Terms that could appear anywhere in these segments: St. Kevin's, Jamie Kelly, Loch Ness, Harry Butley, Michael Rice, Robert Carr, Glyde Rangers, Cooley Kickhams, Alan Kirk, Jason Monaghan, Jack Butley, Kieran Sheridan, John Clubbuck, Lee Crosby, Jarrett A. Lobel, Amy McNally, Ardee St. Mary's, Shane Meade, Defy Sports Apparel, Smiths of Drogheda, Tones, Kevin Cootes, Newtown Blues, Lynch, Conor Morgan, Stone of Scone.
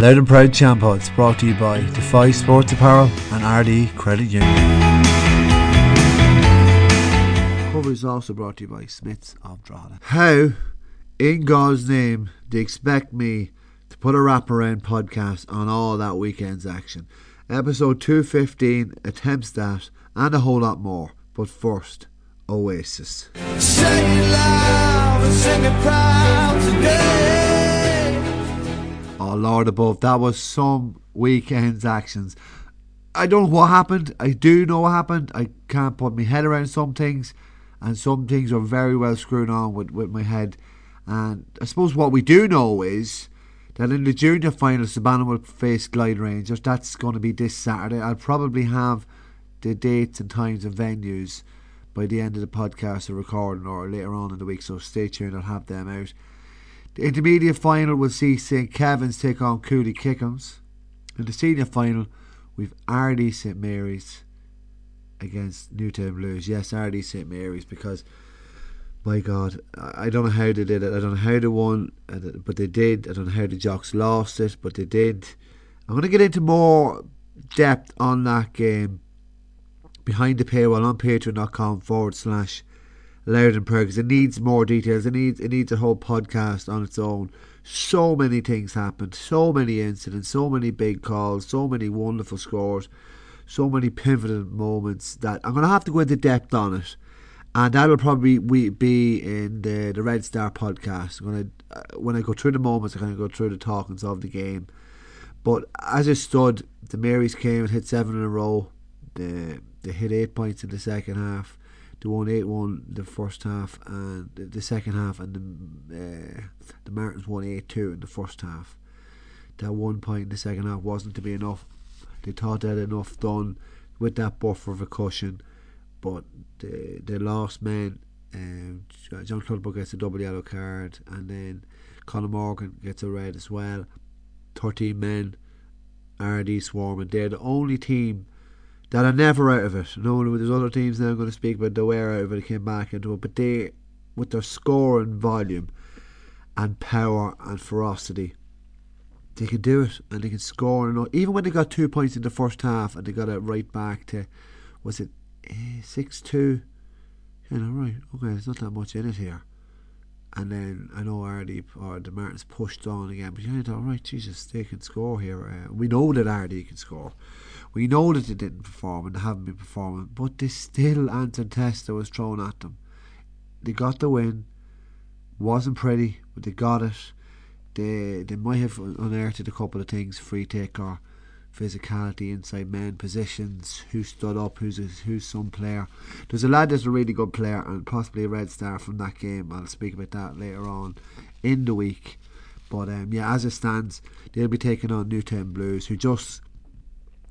Loud and Proud Champots, brought to you by Defy Sports Apparel and RDE Credit Union. Cover is also brought to you by Smiths of Drogheda. How, in God's name, do you expect me to put a wraparound podcast on all that weekend's action? Episode 215 attempts that and a whole lot more. But first, Oasis. Sing loud and sing it proud today. Oh Lord above, that was some weekend's actions. I don't know what happened. I do know what happened. I can't put my head around some things, and some things are very well screwed on with my head. And I suppose what we do know is that in the junior finals, Bannow will face Glyde Rangers. That's going to be this Saturday. I'll probably have the dates and times and venues by the end of the podcast or recording or later on in the week, so stay tuned, I'll have them out. The intermediate final will see St. Kevin's take on Cooley Kickhams. In the senior final, we've Ardee St. Mary's against Newtown Blues. Yes, Ardee St. Mary's, because my God, I don't know how they did it. I don't know how they won, but they did. I don't know how the Jocks lost it, but they did. I'm going to get into more depth on that game behind the paywall on patreon.com/Laird and Perkins. It needs more details. It needs a whole podcast on its own. So many things happened, so many incidents, so many big calls, so many wonderful scores, so many pivotal moments that I'm going to have to go into depth on it, and that'll probably be in the Red Star podcast. When I go through the moments, I kind of go through the talkings of the game. But as it stood, the Marys came and hit 7 in a row. They hit 8 points in the second half. They won 8-1 the first half and the second half, and the Martins won 8-2 in the first half. That 1 point in the second half wasn't to be enough. They thought they had enough done with that buffer of a cushion, but they lost men. John Clubbuck gets a double yellow card, and then Conor Morgan gets a red as well. 13 men, Ardee swarming. They're the only team that are never out of it. No, there's other teams now I'm going to speak about. They were out of it. They came back into it. But they, with their scoring volume and power and ferocity, they can do it, and they can score. And even when they got 2 points in the first half, and they got it right back to, was it 6-2? Yeah, no, right. Okay, there's not that much in it here. And then I know Ardee or the Martins pushed on again, but I thought, right, Jesus, they can score here. We know that Ardee can score. We know that they didn't perform and they haven't been performing, but they still answered tests that was thrown at them. They got the win. Wasn't pretty, but they got it. They might have unearthed a couple of things: free taker, physicality, inside man, positions, who stood up, who's some player. There's a lad that's a really good player and possibly a red star from that game. I'll speak about that later on in the week. But yeah, as it stands, they'll be taking on Newtown Blues, who just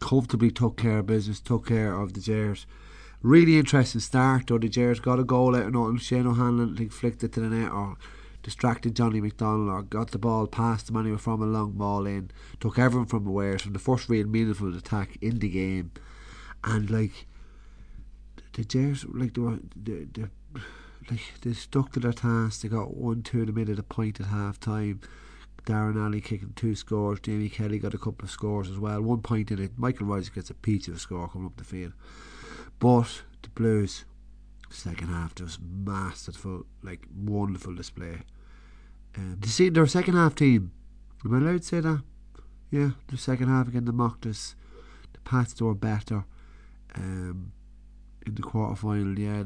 comfortably took care of business, took care of the Jares. Really interesting start though. The Jares got a goal out of nothing. Shane O'Hanlon, I think, flicked it to the net or distracted Johnny McDonnell, or got the ball past him anyway from a long ball in. Took everyone from awares from the first real meaningful attack in the game. And like the Jares, like they stuck to their task. They got 1-2 in the middle of the point at half time. Darren Alley kicking 2 scores. Jamie Kelly got a couple of scores as well. 1 point in it. Michael Rice gets a peach of a score coming up the field. But the Blues, second half, just masterful, like wonderful display. You see, their second half team, am I allowed to say that? Yeah, the second half again, they mocked us. The Pats were better in the quarter final. Yeah,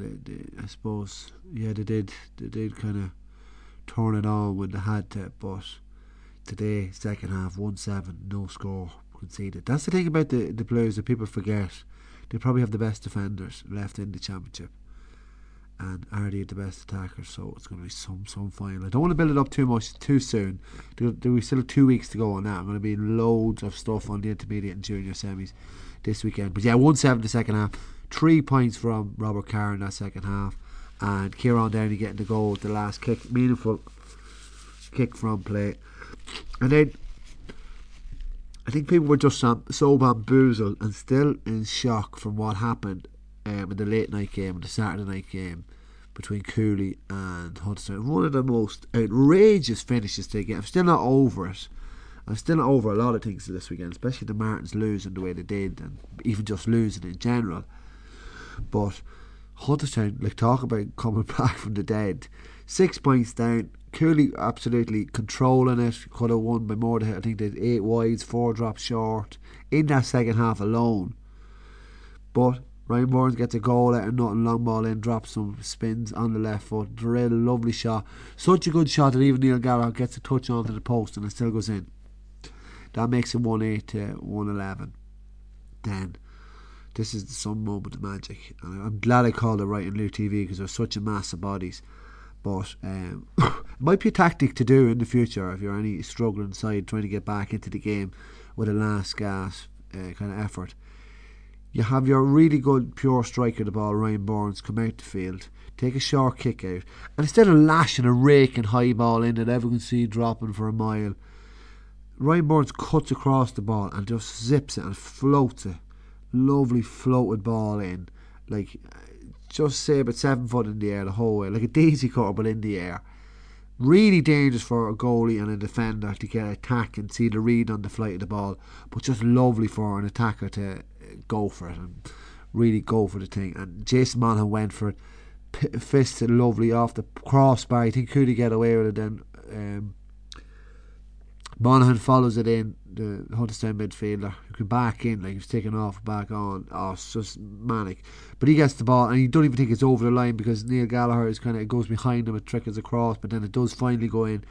I suppose. Yeah, they did kind of turn it on when they had to. But today, second half, 1-7, no score conceded. That's the thing about the Blues that people forget. They probably have the best defenders left in the championship, and Ardee are the best attackers, so it's going to be some final. I don't want to build it up too much too soon. We still have 2 weeks to go on that. I'm going to be loads of stuff on the intermediate and junior semis this weekend. But yeah, 1-7 the second half, 3 points from Robert Carr in that second half, and Kieran Downey getting the goal with the last kick, meaningful kick from play. And then I think people were just so bamboozled and still in shock from what happened in the late night game, the Saturday night game between Cooley and Hunterstown. One of the most outrageous finishes they get. I'm still not over it. I'm still not over a lot of things this weekend, especially the Martins losing the way they did, and even just losing in general. But Hunterstown, like, talk about coming back from the dead. 6 points down, Cooley absolutely controlling it, could have won by more than, I think they had 8 wides, 4 drops short in that second half alone. But Ryan Burns gets a goal out of nothing, long ball in, drops some spins on the left foot. Drill, lovely shot. Such a good shot that even Neil Gallagher gets a touch onto the post and it still goes in. That makes it 1-8 to 1-11. Then, this is some moment of magic. And I'm glad I called it right in Lou TV because there's such a mass of bodies. But it might be a tactic to do in the future if you're any struggling side trying to get back into the game with a last gasp kind of effort. You have your really good pure striker of the ball, Ryan Burns, come out the field, take a short kick out, and instead of lashing a raking high ball in that everyone can see dropping for a mile, Ryan Burns cuts across the ball and just zips it and floats it. Lovely floated ball in, like just say about 7 foot in the air the whole way, like a daisy cutter but in the air. Really dangerous for a goalie and a defender to get an attack and see the read on the flight of the ball, but just lovely for an attacker to go for it and really go for the thing. And Jason Monaghan went for it, fisted lovely off the crossbar. I think Cooley get away with it then. Monaghan follows it in, the Hunterstown midfielder, who can back in, like he was taken off, back on. Oh, it's just manic. But he gets the ball and you don't even think it's over the line because Neil Gallagher is kind of, it goes behind him, it trickles across, but then it does finally go in.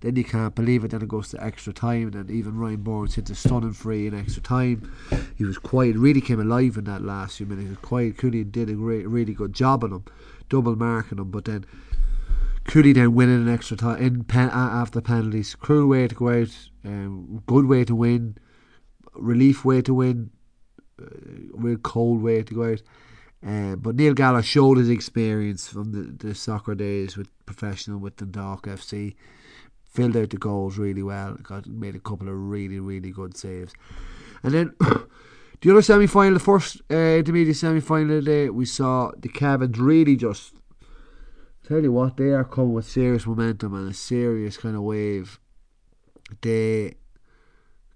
Then you can't believe it, then it goes to extra time, and then even Ryan Burns hits a stunning free in extra time. He was quiet, really came alive in that last few minutes. He was quiet. Cooley did a really good job on him, double marking him, but then Cooley then winning an extra time in after penalties. Cruel way to go out, good way to win, relief way to win, real cold way to go out. But Neil Gallagher showed his experience from the soccer days with professional with the Dark FC. Filled out the goals really well. Made a couple of really good saves. And then the other semi-final, the first intermediate semi-final of the day, we saw the Kevins really just, tell you what, they are coming with serious momentum and a serious kind of wave. They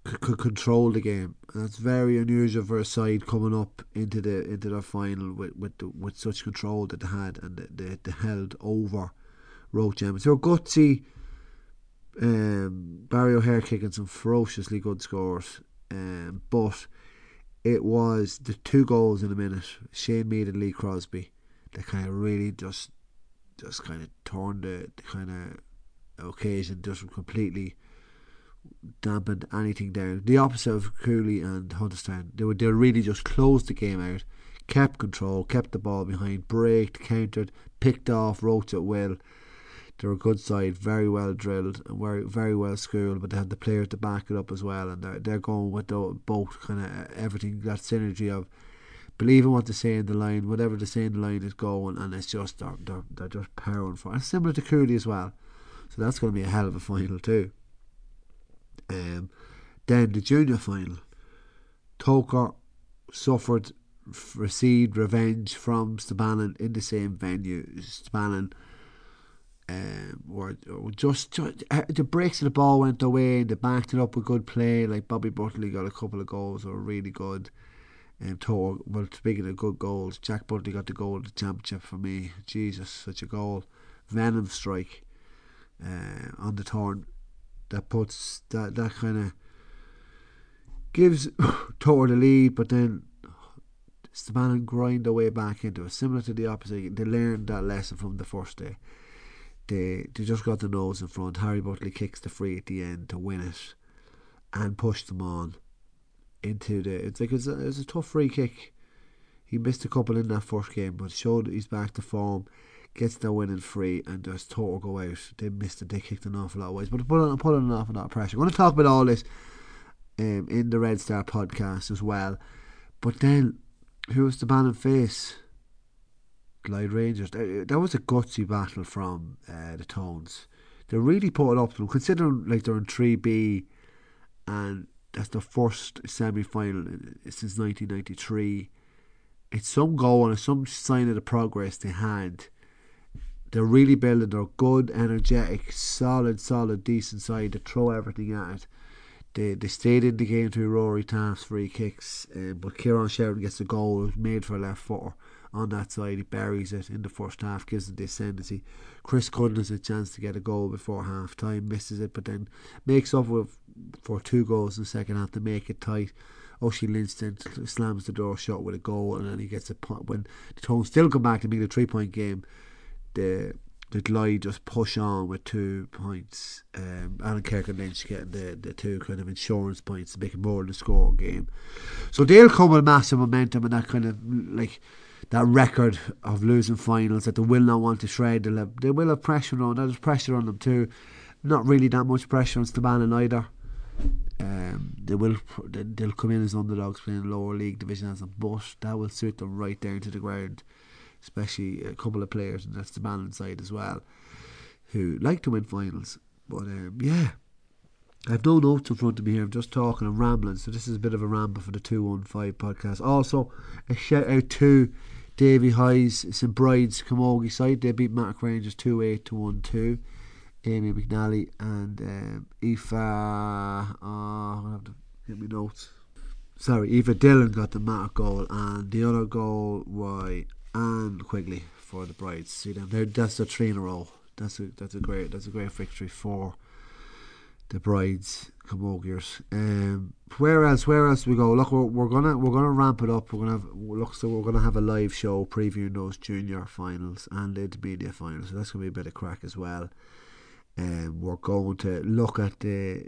could control the game. And that's very unusual for a side coming up into their final with such control that they had, and they held over Roach Gems. So gutsy. Barry O'Hare kicking some ferociously good scores, but it was the 2 goals in a minute, Shane Meade and Lee Crosby, that kind of really just kind of turned the kind of occasion, just completely dampened anything down. The opposite of Cooley and Hunterstown, they really just closed the game out, kept control, kept the ball behind, braked, countered, picked off, roached at will. They're a good side, very well drilled and very well schooled, but they had the players to back it up as well, and they're going with both kind of everything, that synergy of believing what they say in the line, whatever they say in the line is going, and it's just they're just powering for it. And similar to Cooley as well, so that's going to be a hell of a final too. Then the junior final, Toker suffered, received revenge from Stabannon in the same venue. Stabannon. The breaks of the ball went their way and they backed it up with good play. Like Bobby Butler got a couple of goals that were really good. Speaking of good goals, Jack Butley got the goal of the championship for me. Jesus, such a goal. Venom strike on the turn that puts that kind of gives Tor the lead, but then Stabannon grind their way back into it. Similar to the opposite, they learned that lesson from the first day. They just got the nose in front. Harry Butley kicks the free at the end to win it and push them on into the. It's a tough free kick. He missed a couple in that first game, but showed he's back to form. Gets their winning free and just total go out. They missed it. They kicked an awful lot of ways, but put on an awful lot of pressure. We're going to talk about all this in the Red Star podcast as well. But then, who was the man in face? Glyde Rangers. That was a gutsy battle from the Tones. They really put it up to them, considering like they're in 3B and that's the first semi-final since 1993. It's some goal and some sign of the progress they had. They're really building. They're good, energetic, solid, decent side to throw everything at it. They stayed in the game through Rory Taft's free kicks, but Kieran Sheridan gets the goal. It was made for a left footer on that side. He buries it in the first half, gives it the ascendancy. Chris Cunn has a chance to get a goal before half time, misses it, but then makes up for two goals in the second half to make it tight. Oisin Lynch then slams the door shut with a goal, and then he gets a punt. When the Tones still come back to make it a 3-point game, the Glyde just push on with 2 points. Alan Kirk and Lynch getting the two kind of insurance points to make it more than a score game. So they'll come with massive momentum and that kind of like that record of losing finals that they will not want to shred. They will have pressure on. There's pressure on them too. Not really that much pressure on Stabannon either. They'll come in as underdogs playing lower league division as a bus. That will suit them right down to the ground. Especially a couple of players, and that's the Bannow side as well, who like to win finals. But yeah, I've no notes in front of me here. I'm just talking and rambling. So this is a bit of a ramble for the 215 podcast. Also, a shout out to Davy High's St Bride's Camogie side. They beat Mac Rangers 2-8 to 1-2. Amy McNally and Aoife. I'm gonna have to get me notes. Sorry, Aoife Dillon got the Mac goal, and the other goal was and Quigley for the Brides. See them there. That's a 3 in a row. That's a great victory for the Brides Camogiers. Where else we go? Look, we're gonna ramp it up. We're gonna have a live show previewing those junior finals and intermediate finals. So that's gonna be a bit of crack as well. We're going to look at we're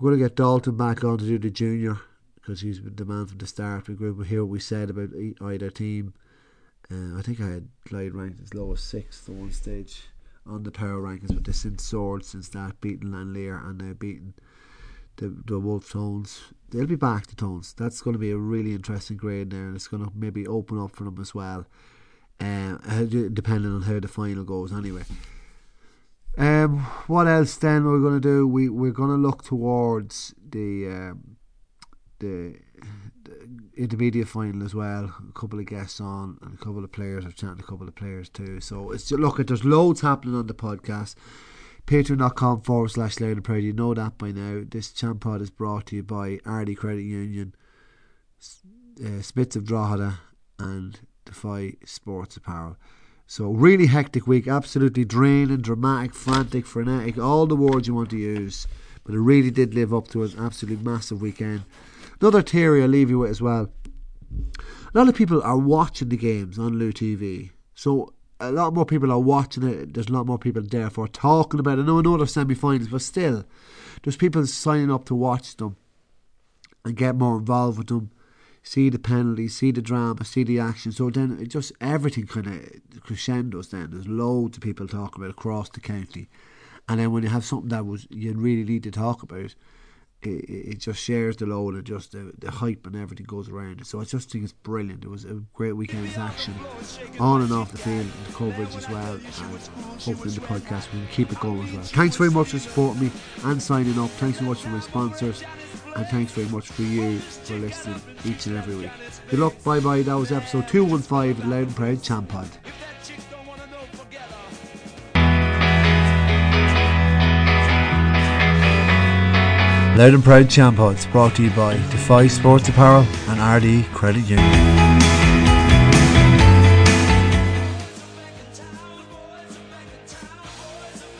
gonna get Dalton back on to do the junior because he's been the man from the start. We're going to hear what we said about either team. I think I had Glyde ranked as low as 6th at one stage on the power rankings, but they've since soared since that, beating Lanlier and now beating the Wolf Tones. They'll be back to Tones. That's going to be a really interesting grade there, and it's going to maybe open up for them as well, depending on how the final goes anyway. What else then we're going to do? We're going to look towards the intermediate final as well. A couple of guests on and a couple of players. I've chatted to a couple of players too. So it's just, look, there's loads happening on the podcast. Patreon.com/Laird and Perkins. You know that by now. This Champ Pod is brought to you by Ardee Credit Union, Smiths of Drogheda, and Defy Sports Apparel. So really hectic week. Absolutely draining, dramatic, frantic, frenetic. All the words you want to use. But it really did live up to an absolutely massive weekend. Another theory I'll leave you with as well. A lot of people are watching the games on Lou TV. So a lot more people are watching it. There's a lot more people therefore talking about it. I know there's semi-finals, but still, there's people signing up to watch them and get more involved with them. See the penalties, see the drama, see the action. So then it just everything kind of crescendos then. There's loads of people talking about it across the county. And then when you have something that was you really need to talk about, it just shares the load and just the hype and everything goes around it. So I just think it's brilliant. It was a great weekend's action on and off the field and the coverage as well, and hopefully the podcast will keep it going as well. Thanks very much for supporting me and signing up. Thanks very much for my sponsors, and thanks very much for you for listening each and every week. Good luck, bye bye. That was episode 215 of the Loud and Proud Champ Pod. Loud and Proud Champ Pod's brought to you by Defy Sports Apparel and Ardee Credit Union.